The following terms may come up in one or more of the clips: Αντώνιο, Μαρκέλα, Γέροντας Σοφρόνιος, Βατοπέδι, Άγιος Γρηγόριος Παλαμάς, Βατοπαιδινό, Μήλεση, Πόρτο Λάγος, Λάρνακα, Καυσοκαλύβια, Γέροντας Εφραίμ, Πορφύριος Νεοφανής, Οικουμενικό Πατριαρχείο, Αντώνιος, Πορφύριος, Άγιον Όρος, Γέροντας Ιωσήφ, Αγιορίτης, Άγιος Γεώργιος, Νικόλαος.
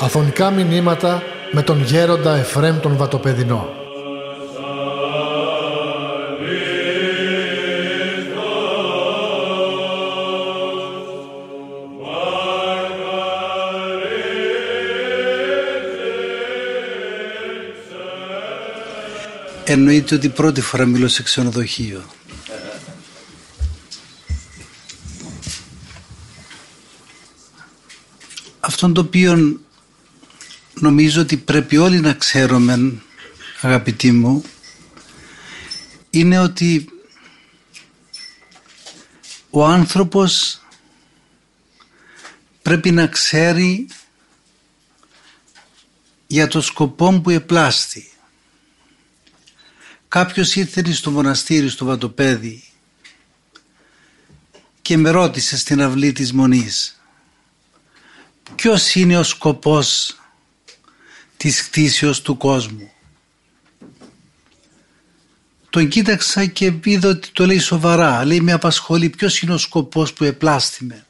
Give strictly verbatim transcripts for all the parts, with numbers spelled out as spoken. Αφωνικά μηνύματα με τον Γέροντα Εφραίμ τον Βατοπαιδινό. Εννοείται ότι πρώτη φορά μιλώ σε ξενοδοχείο. Αυτόν το οποίο νομίζω ότι πρέπει όλοι να ξέρουμε, αγαπητοί μου, είναι ότι ο άνθρωπος πρέπει να ξέρει για το σκοπό που επλάστη. Κάποιος ήρθε στο μοναστήρι στο Βατοπέδι και με ρώτησε στην αυλή της Μονής ποιος είναι ο σκοπός της χτίσεως του κόσμου. Τον κοίταξα και είδα ότι το λέει σοβαρά, λέει με απασχολεί ποιος είναι ο σκοπός που επλάστημε.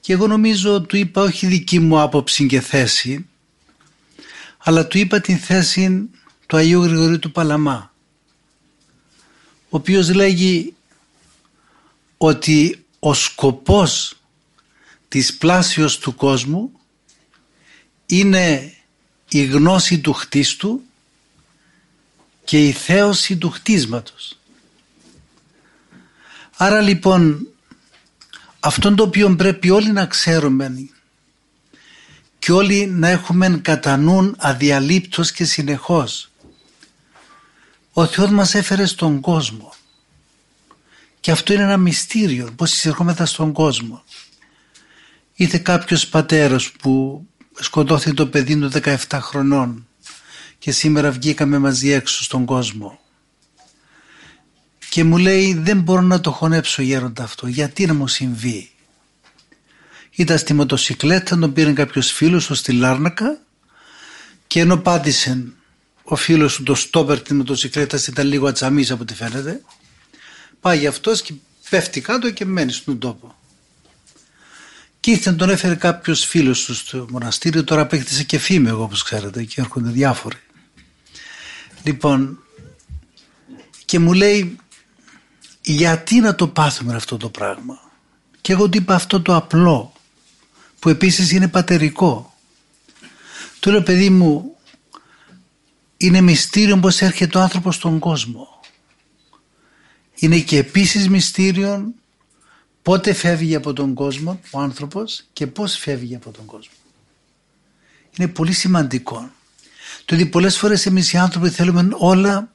Και εγώ νομίζω του είπα όχι δική μου άποψη και θέση, αλλά του είπα την θέση του Αγίου Γρηγορίου του Παλαμά, ο οποίος λέγει ότι ο σκοπός της πλάσεως του κόσμου είναι η γνώση του χτίστου και η θέωση του χτίσματος. Άρα λοιπόν αυτόν το οποίο πρέπει όλοι να ξέρουμε και όλοι να έχουμε κατά νουν αδιαλείπτως και συνεχώς, ο Θεός μας έφερε στον κόσμο και αυτό είναι ένα μυστήριο, πώς εισερχόμεθα στον κόσμο. Ήρθε κάποιος πατέρας που σκοτώθηκε το παιδί του δεκαεπτά χρονών και σήμερα βγήκαμε μαζί έξω στον κόσμο και μου λέει δεν μπορώ να το χωνέψω γέροντα αυτό, γιατί να μου συμβεί. Ήταν στη μοτοσυκλέτα, τον πήρε κάποιος φίλος του στη Λάρνακα και ενώ πάτησε ο φίλος του το στόπερ της μοτοσυκλέτας, ήταν λίγο ατσαμής από ό,τι φαίνεται, πάει αυτός και πέφτει κάτω και μένει στον τόπο. Και ήρθε τον έφερε κάποιος φίλος του στο μοναστήριο, τώρα απέκτησε και φήμη εγώ όπως ξέρετε και έρχονται διάφοροι. Λοιπόν, και μου λέει γιατί να το πάθουμε αυτό το πράγμα. Και εγώ του είπα αυτό το απλό που επίσης είναι πατερικό. Του λέω παιδί μου, είναι μυστήριο πως έρχεται ο άνθρωπος στον κόσμο. Είναι και επίσης μυστήριο πότε φεύγει από τον κόσμο ο άνθρωπος και πώς φεύγει από τον κόσμο. Είναι πολύ σημαντικό. Το ότι πολλές φορές εμείς οι άνθρωποι θέλουμε όλα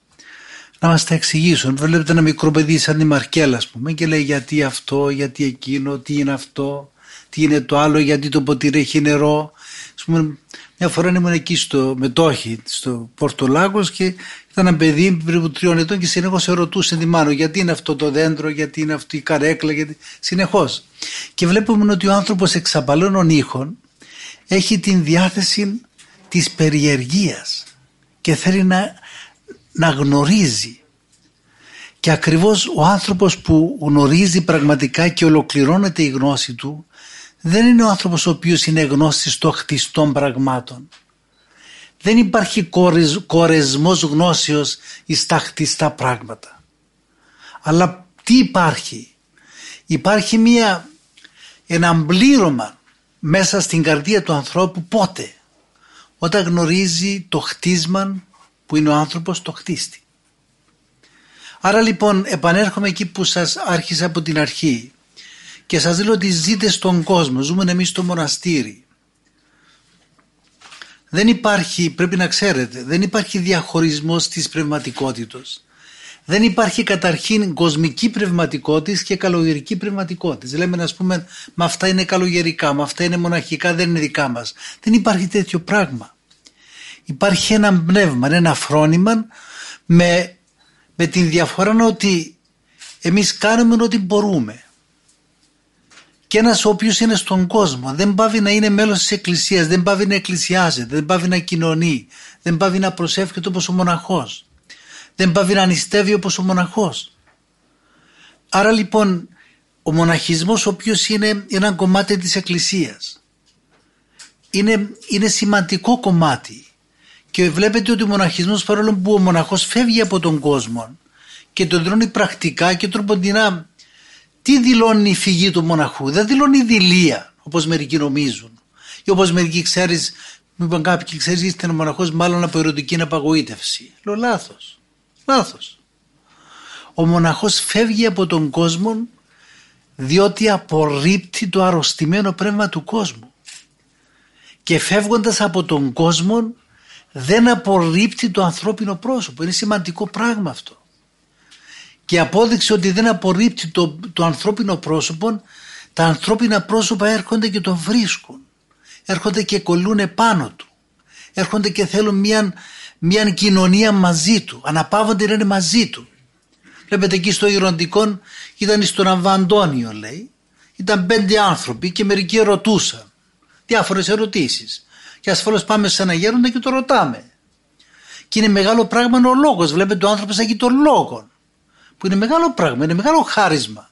να μας τα εξηγήσουν. Βλέπετε ένα μικρό παιδί σαν η Μαρκέλα ας πούμε και λέει γιατί αυτό, γιατί εκείνο, τι είναι αυτό, τι είναι το άλλο, γιατί το ποτήρι έχει νερό. Ας πούμε, μια φορά ήμουν εκεί στο μετόχι, στο Πόρτο Λάγος και ήταν ένα παιδί περίπου τριών ετών και συνεχώς σε ρωτούσε τη μάνα γιατί είναι αυτό το δέντρο, γιατί είναι αυτή η καρέκλα, γιατί... συνεχώς. Και βλέπουμε ότι ο άνθρωπος εξ απαλώνων ήχων έχει την διάθεση της περιεργίας και θέλει να, να γνωρίζει. Και ακριβώς ο άνθρωπος που γνωρίζει πραγματικά και ολοκληρώνεται η γνώση του δεν είναι ο άνθρωπος ο οποίος είναι γνώστης των χτιστών πραγμάτων. Δεν υπάρχει κορεσμός γνώσεως εις τα χτιστά πράγματα. Αλλά τι υπάρχει. Υπάρχει μια, ένα πλήρωμα μέσα στην καρδία του ανθρώπου πότε. Όταν γνωρίζει το χτίσμα που είναι ο άνθρωπος το χτίστη. Άρα λοιπόν επανέρχομαι εκεί που σας άρχισα από την αρχή. Και σας λέω ότι ζείτε στον κόσμο, ζούμε εμείς στο μοναστήρι. Δεν υπάρχει, πρέπει να ξέρετε, δεν υπάρχει διαχωρισμός της πνευματικότητας. Δεν υπάρχει καταρχήν κοσμική πνευματικότητα και καλογερική πνευματικότητα. Λέμε να πούμε, μα αυτά είναι καλογερικά, μα αυτά είναι μοναχικά, δεν είναι δικά μας. Δεν υπάρχει τέτοιο πράγμα. Υπάρχει ένα πνεύμα, ένα φρόνημα με, με την διαφορά ότι εμείς κάνουμε ό,τι μπορούμε. Και ένας ο οποίος είναι στον κόσμο δεν πάβει να είναι μέλος της εκκλησίας, δεν πάβει να εκκλησιάζεται, δεν πάβει να κοινωνεί, δεν πάβει να προσεύχεται όπως ο μοναχός, δεν πάβει να νηστεύει όπως ο μοναχός. Άρα λοιπόν ο μοναχισμός, ο οποίος είναι ένα κομμάτι της Εκκλησίας, είναι, είναι σημαντικό κομμάτι, και βλέπετε ότι ο μοναχισμός, παρόλο που ο μοναχός φεύγει από τον κόσμο και τον δηλώνει πρακτικά και τροποντινά, τι δηλώνει η φυγή του μοναχού? Δεν δηλώνει δειλία, όπως μερικοί νομίζουν, ή όπως μερικοί ξέρεις, μου είπαν κάποιοι, ξέρεις, είστε μοναχός μάλλον από ερωτική απαγοήτευση. Λέω λάθος, λάθος. Ο μοναχός φεύγει από τον κόσμο διότι απορρίπτει το αρρωστημένο πνεύμα του κόσμου, και φεύγοντας από τον κόσμο δεν απορρίπτει το ανθρώπινο πρόσωπο. Είναι σημαντικό πράγμα αυτό, και απόδειξε ότι δεν απορρίπτει το, το ανθρώπινο πρόσωπο. Τα ανθρώπινα πρόσωπα έρχονται και τον βρίσκουν, έρχονται και κολλούν επάνω του, έρχονται και θέλουν μια, μια κοινωνία μαζί του, αναπαύονται να είναι μαζί του. Βλέπετε εκεί στο Ηρωνικό, ήταν στον Αντώνιο, λέει, ήταν πέντε άνθρωποι και μερικοί ρωτούσαν διάφορες ερωτήσεις, και ασφαλώς πάμε σε ένα γέροντα και το ρωτάμε, και είναι μεγάλο πράγμα ο λόγος. Βλέπετε ο άνθρωπος έχει τον λόγο, που είναι μεγάλο πράγμα, είναι μεγάλο χάρισμα.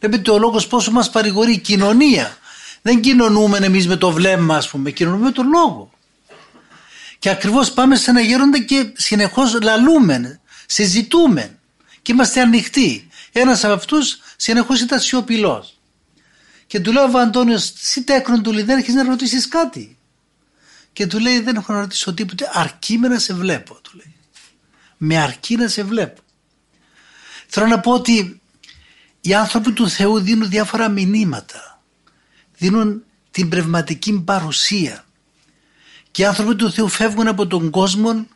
Βλέπετε ο λόγος πόσο μας παρηγορεί. Η κοινωνία, δεν κοινωνούμε εμείς με το βλέμμα, ας πούμε, κοινωνούμε με τον λόγο, και ακριβώς πάμε σε ένα γέροντα και συνεχώς λαλούμε, συζητούμε και είμαστε ανοιχτοί. Ένας από αυτούς συνεχώς ήταν σιωπηλός, και του λέω ο Αντώνιος, τι τέκνον, του λέει, δεν έχεις να ρωτήσεις κάτι? Και του λέει, δεν έχω να ρωτήσω τίποτε, αρκεί με να σε βλέπω, του λέει. Με αρκεί να σε βλέπω. Θέλω να πω ότι οι άνθρωποι του Θεού δίνουν διάφορα μηνύματα, δίνουν την πνευματική παρουσία, και οι άνθρωποι του Θεού φεύγουν από τον κόσμο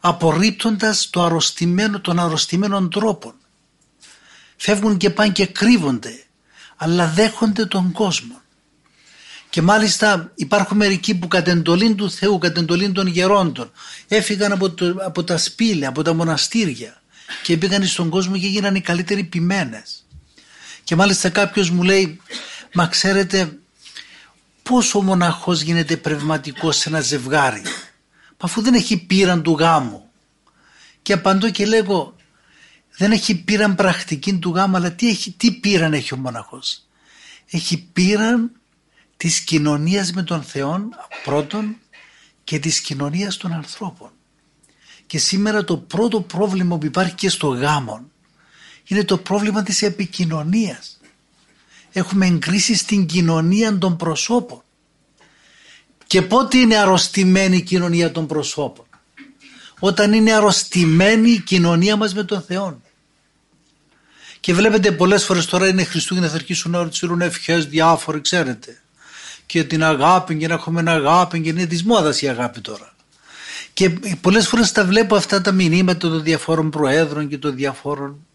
απορρίπτοντας το αρρωστημένο, των αρρωστημένων τρόπων. Φεύγουν και πάνε και κρύβονται, αλλά δέχονται τον κόσμο. Και μάλιστα υπάρχουν μερικοί που κατ' εντολήν του Θεού, κατ' εντολήν των γερόντων, έφυγαν από, το, από τα σπήλαια, από τα μοναστήρια, και πήγαν στον κόσμο και γίνανε οι καλύτεροι ποιμένες. Και μάλιστα κάποιος μου λέει, μα ξέρετε πώς ο μοναχός γίνεται πνευματικός σε ένα ζευγάρι, αφού δεν έχει πείραν του γάμου? Και απαντώ και λέγω, δεν έχει πείραν πρακτική του γάμου, αλλά τι, έχει, τι πείραν έχει ο μοναχός? Έχει πείραν της κοινωνίας με τον Θεό πρώτον, και της κοινωνίας των ανθρώπων. Και σήμερα το πρώτο πρόβλημα που υπάρχει και στο γάμο είναι το πρόβλημα της επικοινωνίας. Έχουμε εγκρίσει στην κοινωνία των προσώπων. Και πότε είναι αρρωστημένη η κοινωνία των προσώπων? Όταν είναι αρρωστημένη η κοινωνία μας με τον Θεό. Και βλέπετε πολλές φορές, τώρα είναι Χριστούγεννα, θα αρχίσουν να ρωτήσουν ευχές διάφοροι, ξέρετε, και την αγάπη, και να έχουμε ένα αγάπη, και είναι της μόδας η αγάπη τώρα. Και πολλές φορές τα βλέπω αυτά τα μηνύματα των διαφόρων προέδρων και των διαφόρων,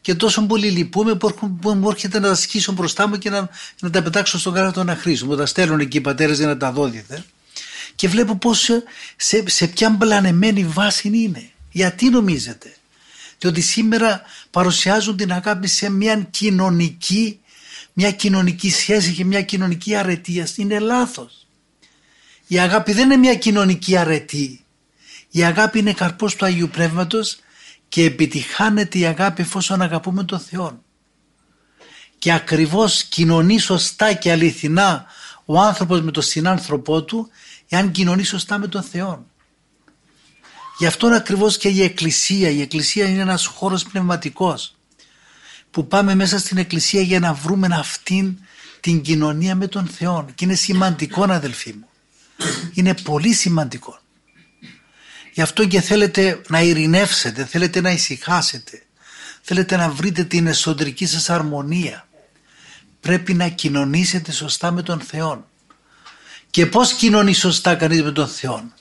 και τόσο πολύ λυπούμε που μου έρχεται να τα σκίσω μπροστά μου και να, να τα πετάξω στον κάτω να χρήσω. Μου τα στέλνουν εκεί οι πατέρες για να τα δώδιθε. Και βλέπω πώς, σε, σε ποια μπλανεμένη βάση είναι. Γιατί νομίζετε? Διότι σήμερα παρουσιάζουν την αγάπη σε μια κοινωνική, μια κοινωνική σχέση και μια κοινωνική αρετία. Είναι λάθος. Η αγάπη δεν είναι μια κοινωνική αρετή. Η αγάπη είναι καρπός του Αγίου Πνεύματος, και επιτυχάνεται η αγάπη εφόσον αγαπούμε τον Θεό. Και ακριβώς κοινωνεί σωστά και αληθινά ο άνθρωπος με τον συνάνθρωπό του, εάν κοινωνεί σωστά με τον Θεό. Γι' αυτόν ακριβώς και η Εκκλησία. Η Εκκλησία είναι ένας χώρος πνευματικός, που πάμε μέσα στην Εκκλησία για να βρούμε αυτήν την κοινωνία με τον Θεό. Και είναι σημαντικό, αδελφοί μου. Είναι πολύ σημαντικό. Γι' αυτό και θέλετε να ειρηνεύσετε, θέλετε να ησυχάσετε, θέλετε να βρείτε την εσωτερική σας αρμονία, πρέπει να κοινωνήσετε σωστά με τον Θεό. Και πώς κοινωνεί σωστά κανείς με τον Θεό?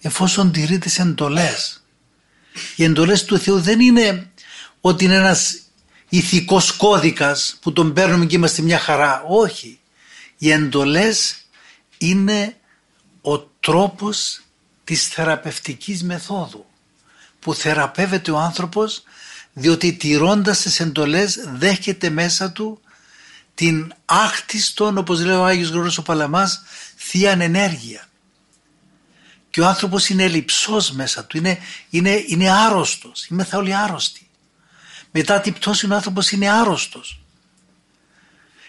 Εφόσον τηρεί τις εντολές. Οι εντολές του Θεού δεν είναι ότι είναι ένας ηθικός κώδικας που τον παίρνουμε και είμαστε μια χαρά. Όχι. Οι εντολές είναι ο τρόπος της θεραπευτικής μεθόδου, που θεραπεύεται ο άνθρωπος, διότι τηρώντας τις εντολές δέχεται μέσα του την άκτιστον, όπως λέει ο Άγιος Γρηγόριος ο Παλαμάς, θείαν ενέργεια. Και ο άνθρωπος είναι λειψός μέσα του, είναι, είναι, είναι άρρωστος. Είμαστε όλοι άρρωστοι. μετά την πτώση ο άνθρωπος είναι άρρωστος.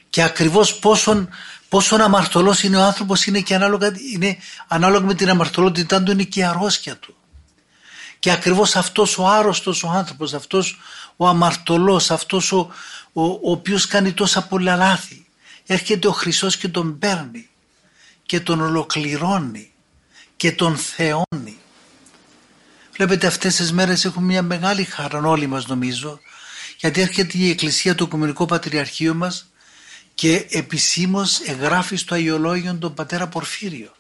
Και ακριβώς πόσον, πόσον αμαρτωλός είναι ο άνθρωπος είναι και ανάλογα, είναι, ανάλογα με την αμαρτωλότητά του είναι και η αρρώσκια του. Και ακριβώς αυτός ο άρρωστος ο άνθρωπος, αυτός ο αμαρτωλός, αυτός ο, ο, ο οποίος κάνει τόσα πολλά λάθη, έρχεται ο Χριστός και τον παίρνει και τον ολοκληρώνει και τον θεώνει. Βλέπετε, αυτές τις μέρες έχουμε μια μεγάλη χαρά όλοι μας, νομίζω, γιατί έρχεται η Εκκλησία του Οικουμενικού Πατριαρχείου μας και επισήμως εγγράφει στο Αγιολόγιο τον πατέρα Πορφύριο.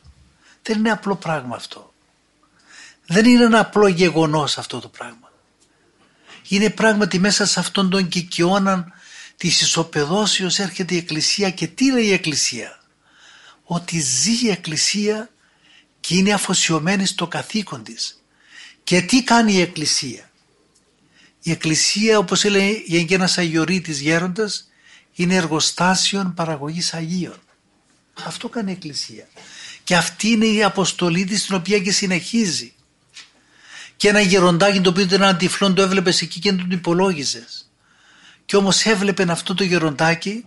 Δεν είναι απλό πράγμα αυτό. Δεν είναι ένα απλό γεγονός αυτό το πράγμα. Είναι πράγματι μέσα σε αυτόν τον κικαιώνα της ισοπεδώσεως έρχεται η Εκκλησία. Και τι λέει η Εκκλησία? Ότι ζει η Εκκλησία και είναι αφοσιωμένη στο καθήκον της. Και τι κάνει η Εκκλησία? Η Εκκλησία, όπως έλεγε ένας Αγιορίτης γέροντας, είναι εργοστάσιον παραγωγής Αγίων. Αυτό κάνει η Εκκλησία. Και αυτή είναι η αποστολή της, την οποία και συνεχίζει. Και ένα γεροντάκι το οποίο ήταν έναν τυφλό, το έβλεπες εκεί και τον υπολόγιζες. Και όμως έβλεπεν αυτό το γεροντάκι.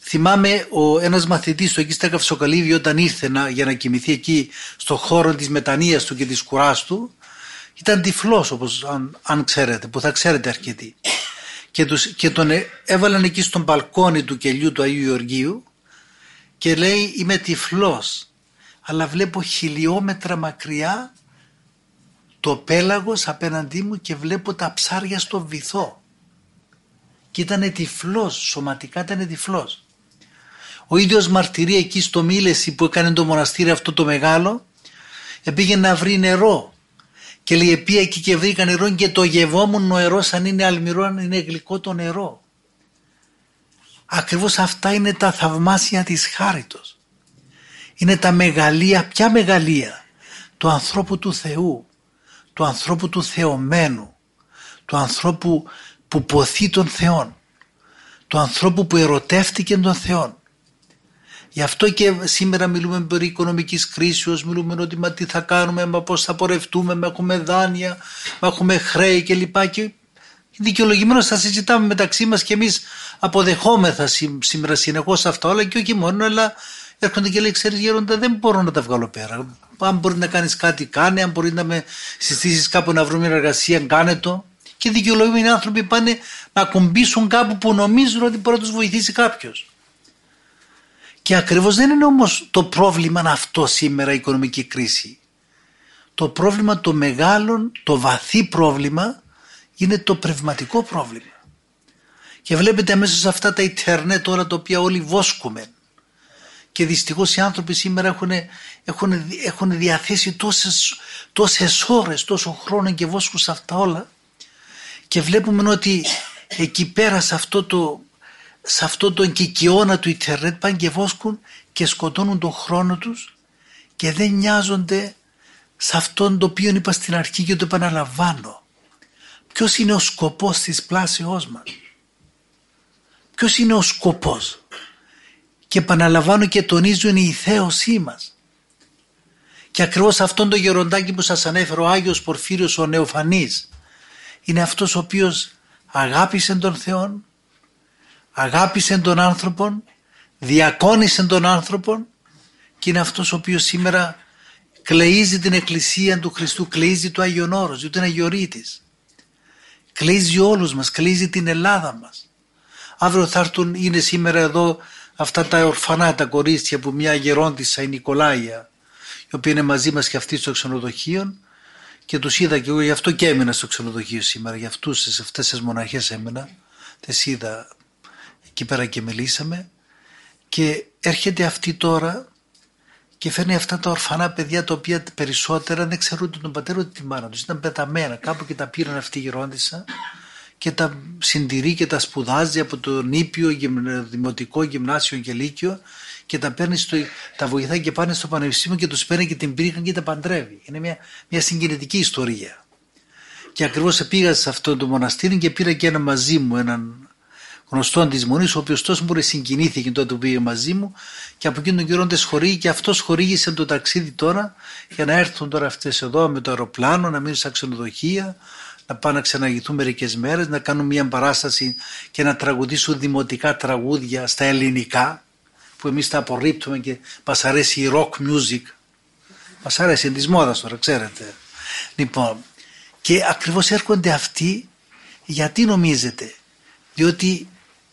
Θυμάμαι ο, ένας μαθητής του εκεί στα Καυσοκαλύβη, όταν ήρθε να, για να κοιμηθεί εκεί στον χώρο της μετανοίας του και της κουράς του, ήταν τυφλός, όπως αν, αν ξέρετε, που θα ξέρετε αρκετοί. Και, τους, και τον έβαλαν εκεί στον μπαλκόνι του κελιού του Αγίου Γεωργίου και λέει, είμαι τυφλός, αλλά βλέπω χιλιόμετρα μακριά το πέλαγος απέναντί μου και βλέπω τα ψάρια στο βυθό. Και ήτανε τυφλός, σωματικά ήτανε τυφλός. Ο ίδιος μαρτυρεί εκεί στο Μήλεση που έκανε το μοναστήρι αυτό το μεγάλο, επήγαινε να βρει νερό. Και λέει, επί εκεί και βρήκα νερό και το γευόμουν νερό, αν είναι αλμυρό, αν είναι γλυκό το νερό. Ακριβώς αυτά είναι τα θαυμάσια της χάριτος. Είναι τα μεγαλεία, ποια μεγαλεία? Του ανθρώπου του Θεού, του ανθρώπου του θεωμένου, του ανθρώπου που ποθεί τον Θεόν, του ανθρώπου που ερωτεύτηκε τον Θεόν. Γι' αυτό και σήμερα μιλούμε περί οικονομικής κρίσεως, μιλούμε ότι μα τι θα κάνουμε, μα πώς θα πορευτούμε, μα έχουμε δάνεια, μα έχουμε χρέη κλπ. Και δικαιολογημένως θα συζητάμε μεταξύ μας και εμείς αποδεχόμεθα σήμερα συνεχώς αυτά όλα και όχι μόνο, αλλά έρχονται και λέει, ξέρεις γέροντα, δεν μπορώ να τα βγάλω πέρα. Αν μπορεί να κάνεις κάτι, κάνε. Αν μπορεί να με συστήσεις κάπου να βρω μια εργασία, κάνε το. Και δικαιολογημένοι άνθρωποι πάνε να ακουμπήσουν κάπου που νομίζουν ότι μπορεί να τους βοηθήσει κάποιος. Και ακριβώς δεν είναι όμως το πρόβλημα αυτό σήμερα η οικονομική κρίση. Το πρόβλημα το μεγάλο, το βαθύ πρόβλημα είναι το πνευματικό πρόβλημα. Και βλέπετε αμέσως σε αυτά τα ίντερνετ τώρα τα οποία όλοι βόσκουμε. Και δυστυχώς οι άνθρωποι σήμερα έχουν, έχουν, έχουν διαθέσει τόσες, τόσες ώρες, τόσο χρόνο και βόσκουν σε αυτά όλα. Και βλέπουμε ότι εκεί πέρα σε αυτό το... σε αυτόν τον κικαιώνα του ίντερνετ πάνε και βόσκουν και σκοτώνουν τον χρόνο τους και δεν νοιάζονται σε αυτόν το οποίο είπα στην αρχή και το επαναλαμβάνω. Ποιος είναι ο σκοπός της πλάσεώς μας? Ποιος είναι ο σκοπός? Και επαναλαμβάνω και τονίζω, είναι η θέωσή μας. Και ακριβώς αυτόν τον γεροντάκι που σας ανέφερε, ο Άγιος Πορφύριος ο Νεοφανής, είναι αυτός ο οποίος αγάπησε τον Θεόν, αγάπησε τον άνθρωπον, διακόνησε τον άνθρωπον και είναι αυτός ο οποίος σήμερα κλαίζει την Εκκλησία του Χριστού, κλαίζει το Άγιον Όρος, διότι είναι Αγιορίτης. Κλαίζει όλους μας, κλαίζει την Ελλάδα μας. Αύριο θα έρθουν, είναι σήμερα εδώ αυτά τα ορφανά, τα κορίτσια που μια γερόντισσα, η Νικολάια, η οποία είναι μαζί μας και αυτή στο ξενοδοχείο και τους είδα και εγώ, γι' αυτό και έμεινα στο ξενοδοχείο σήμερα, για αυτούς, αυτές τις μοναχές έμεινα, τις είδα εκεί πέρα και μιλήσαμε και έρχεται αυτή τώρα και φέρνει αυτά τα ορφανά παιδιά τα οποία περισσότερα δεν ξέρουν τον πατέρα ούτε τη μάνα τους, ήταν πεταμένα κάπου και τα πήραν αυτή η γερόντισσα και τα συντηρεί και τα σπουδάζει από το νήπιο, δημοτικό, γυμνάσιο και λύκειο και τα, παίρνει στο, τα βοηθάει και πάνε στο πανεπιστήμιο και τους παίρνει και την πήρχαν και τα παντρεύει. Είναι μια, μια συγκινητική ιστορία. Και ακριβώς πήγα σε αυτό το μοναστήρι και πήρα και ένα μαζί μου έναν γνωστόν της Μονής, ο οποίος τόσο μπορεί συγκινήθηκε τότε που πήγε μαζί μου και από εκείνον τον γερόντες χορήγει και αυτός χορήγησε το ταξίδι τώρα για να έρθουν τώρα αυτές εδώ με το αεροπλάνο, να μείνουν στα ξενοδοχεία, να πάω να ξαναγηθούν μερικές μέρες, να κάνω μια παράσταση και να τραγουδήσω δημοτικά τραγούδια στα ελληνικά, που εμείς τα απορρίπτουμε και μας αρέσει η rock music. Μας αρέσει, είναι της μόδας τώρα, ξέρετε. Λοιπόν, και ακριβώς έρχονται αυτοί, γιατί νομίζετε, διότι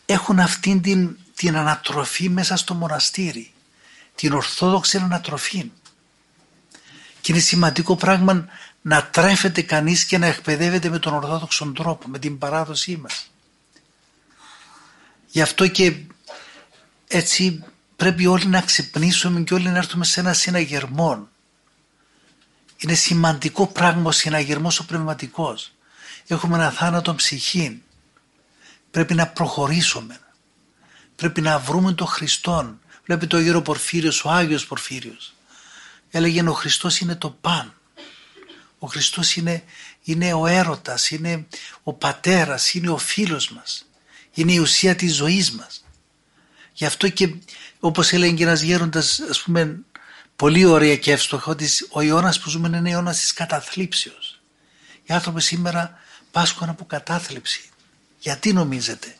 έχουν αυτήν την, την ανατροφή μέσα στο μοναστήρι, την ορθόδοξη ανατροφή. Και είναι σημαντικό πράγμα να τρέφεται κανείς και να εκπαιδεύεται με τον ορθόδοξον τρόπο, με την παράδοσή μας. Γι' αυτό και έτσι πρέπει όλοι να ξυπνήσουμε και όλοι να έρθουμε σε ένα συναγερμό. Είναι σημαντικό πράγμα ο συναγερμός ο πνευματικός. Έχουμε ένα θάνατο ψυχήν. Πρέπει να προχωρήσουμε. Πρέπει να βρούμε τον Χριστόν. Βλέπετε ο Γέρο Πορφύριος, ο Άγιος Πορφύριος. Έλεγε ο Χριστός είναι το παν. Ο Χριστός είναι, είναι ο έρωτας, είναι ο πατέρας, είναι ο φίλος μας. Είναι η ουσία της ζωής μας. Γι' αυτό και όπως έλεγε και ένας γέροντας, ας πούμε, πολύ ωραία και εύστοχα, ότι ο αιώνας που ζούμε είναι αιώνας της καταθλίψεως. Οι άνθρωποι σήμερα πάσχουν από κατάθλιψη. Γιατί νομίζετε?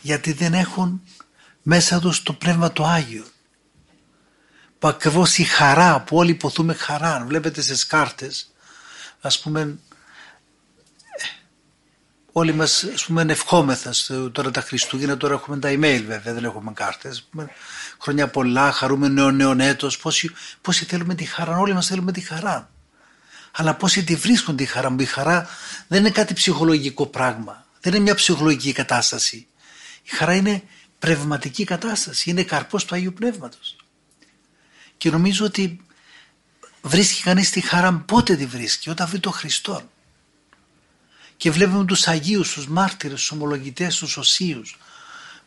Γιατί δεν έχουν μέσα τους το Πνεύμα το Άγιο. Που ακριβώς η χαρά, που όλοι υποθούμε χαρά. Βλέπετε στις κάρτες, ας πούμε, όλοι μας, ας πούμε, ευχόμεθα τώρα τα Χριστούγεννα, τώρα έχουμε τα email βέβαια, δεν έχουμε κάρτες. Χρόνια πολλά, χαρούμε νέο νέο έτος, πόσοι, πόσοι θέλουμε τη χαρά, όλοι μας θέλουμε τη χαρά. Αλλά πόσοι τη βρίσκουν τη χαρά μου, η χαρά δεν είναι κάτι ψυχολογικό πράγμα, δεν είναι μια ψυχολογική κατάσταση. Η χαρά είναι πνευματική κατάσταση, είναι καρπός του Αγίου Πνεύματος. Και νομίζω ότι βρίσκει κανείς τη χαρά, πότε τη βρίσκει, όταν βρει τον Χριστό. Και βλέπουμε τους Αγίους, τους μάρτυρες, τους ομολογητές, τους οσίους,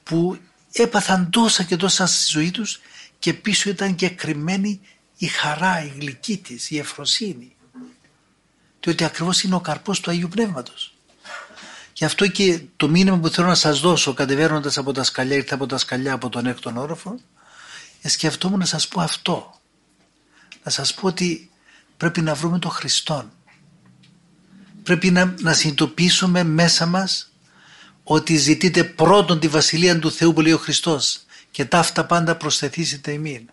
που έπαθαν τόσα και τόσα στη ζωή τους και πίσω ήταν και κρυμμένη η χαρά, η γλυκή της, η ευφροσύνη. Διότι ακριβώς είναι ο καρπός του Αγίου Πνεύματος. Γι' αυτό και το μήνυμα που θέλω να σας δώσω, κατεβαίνοντας από τα σκαλιά, ήρθα από τα σκαλιά από τον έκτον όροφο, σκεφτόμουν να σας πω αυτό. Να σας πω ότι πρέπει να βρούμε τον Χριστόν. Πρέπει να, να συνειδητοποιήσουμε μέσα μας ότι ζητείτε πρώτον τη Βασιλεία του Θεού που λέει ο Χριστός και ταύτα πάντα προσθεθήσετε ημίν.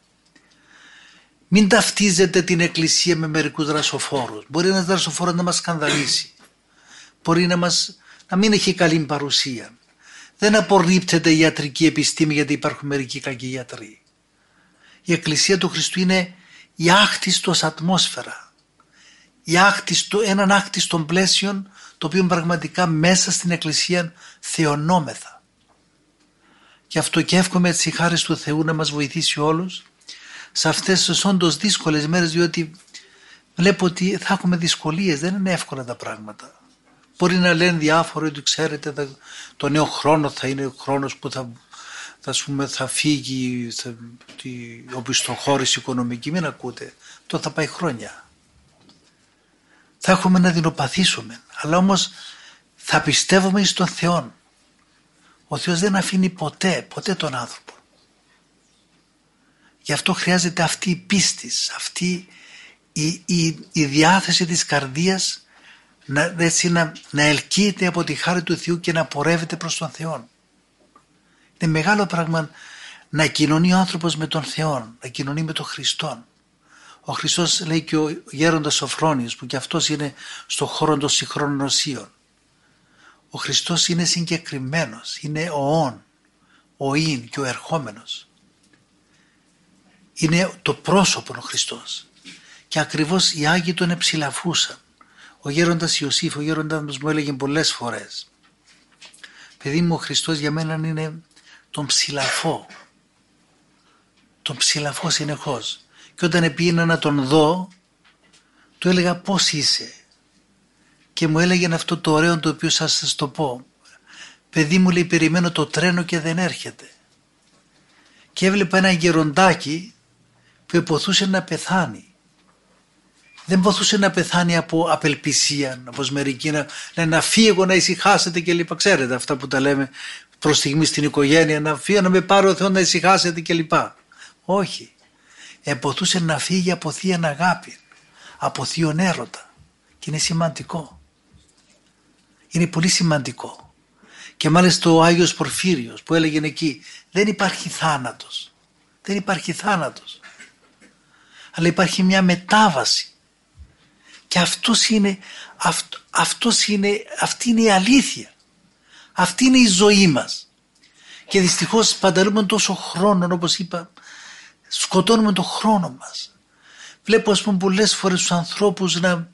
Μην ταυτίζετε την Εκκλησία με μερικούς δρασοφόρους. Μπορεί ένας δρασοφόρος να μας σκανδαλίσει. Μπορεί να, μας, να μην έχει καλή παρουσία. Δεν απορρίπτεται η ιατρική επιστήμη γιατί υπάρχουν μερικοί κακοί γιατροί. Η Εκκλησία του Χριστού είναι η άκτιστος ατμόσφαιρα. Η άκτιστο, έναν άκτιστο πλαίσιο το οποίο πραγματικά μέσα στην Εκκλησία θεωνόμεθα. Γι' αυτό και εύχομαι έτσι η χάρις του Θεού να μας βοηθήσει όλους σε αυτές τις όντως δύσκολες μέρες, διότι βλέπω ότι θα έχουμε δυσκολίες, δεν είναι εύκολα τα πράγματα. Μπορεί να λένε διάφοροι ότι ξέρετε το νέο χρόνο θα είναι ο χρόνος που θα, θα, πούμε, θα φύγει θα, τη οπισθοχώρηση οικονομική, μην ακούτε, αυτό θα πάει χρόνια. Θα έχουμε να δεινοπαθήσουμε, αλλά όμως θα πιστεύουμε εις τον Θεό. Ο Θεός δεν αφήνει ποτέ, ποτέ τον άνθρωπο. Γι' αυτό χρειάζεται αυτή η πίστη, αυτή η, η, η διάθεση της καρδίας να, έτσι, να, να ελκύεται από τη χάρη του Θεού και να πορεύεται προς τον Θεό. Είναι μεγάλο πράγμα να κοινωνεί ο άνθρωπος με τον Θεό, να κοινωνεί με τον Χριστόν. Ο Χριστός λέει και ο Γέροντας Σοφρόνιος που και αυτός είναι στον χώρο των συγχρόνων οσίων. Ο Χριστός είναι συγκεκριμένος, είναι ο όν, ο ειν και ο ερχόμενος. Είναι το πρόσωπο ο Χριστός και ακριβώς οι Άγιοι τον εψηλαφούσαν. Ο Γέροντας Ιωσήφ, ο Γέροντας μου έλεγε πολλές φορές «Παιδί μου, ο Χριστός για μένα είναι τον ψηλαφό, τον ψηλαφό συνεχώς». Και όταν πήγαινα να τον δω, του έλεγα πώς είσαι. Και μου έλεγε αυτό το ωραίο το οποίο σας, σας το πω. Παιδί μου λέει περιμένω το τρένο και δεν έρχεται. Και έβλεπα ένα γεροντάκι που υποθούσε να πεθάνει. Δεν υποθούσε να πεθάνει από απελπισία, από μερικοί να λένε να φύγω, να ησυχάσετε κλπ. Ξέρετε αυτά που τα λέμε προς στιγμή στην οικογένεια, να φύγω, να με πάρει ο Θεός να ησυχάσετε κλπ. Όχι. Εμποθούσε να φύγει από θείαν αγάπη, από θείον έρωτα. Και είναι σημαντικό. είναι πολύ σημαντικό. Και μάλιστα ο Άγιος Πορφύριος που έλεγε εκεί, δεν υπάρχει θάνατος. Δεν υπάρχει θάνατος. Αλλά υπάρχει μια μετάβαση. Και αυτός είναι, αυ, αυτός είναι, αυτή είναι η αλήθεια. Αυτή είναι η ζωή μας. Και δυστυχώς σπαταλούμε τόσο χρόνο, όπως είπα, σκοτώνουμε τον χρόνο μας. Βλέπω ας πούμε πολλές φορές τους ανθρώπους να,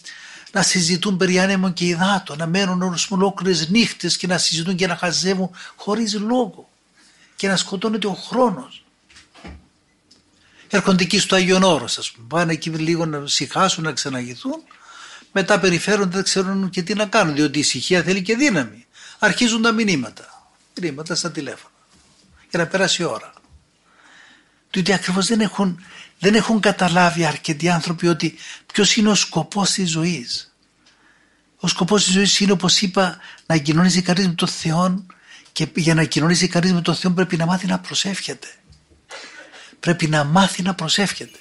να συζητούν περί άνεμων και υδάτων, να μένουν ολόκληρες νύχτες και να συζητούν και να χαζεύουν χωρίς λόγο και να σκοτώνεται ο χρόνος. Έρχονται εκεί στο Άγιον Όρος, ας πούμε, πάνε εκεί λίγο να συχάσουν, να ξαναγηθούν, μετά περιφέρονται, δεν ξέρουν και τι να κάνουν, διότι η ησυχία θέλει και δύναμη. Αρχίζουν τα μηνύματα, μηνύματα στα τηλέφωνα, για να περάσει η ώρα. Διότι ακριβώς δεν έχουν, δεν έχουν καταλάβει αρκετοί άνθρωποι ότι ποιος είναι ο σκοπός της ζωής. Ο σκοπός της ζωής είναι, όπως είπα, να κοινωνίζει κανείς με τον Θεό, και για να κοινωνίζει κανείς με τον Θεό πρέπει να μάθει να προσεύχεται. Πρέπει να μάθει να προσεύχεται.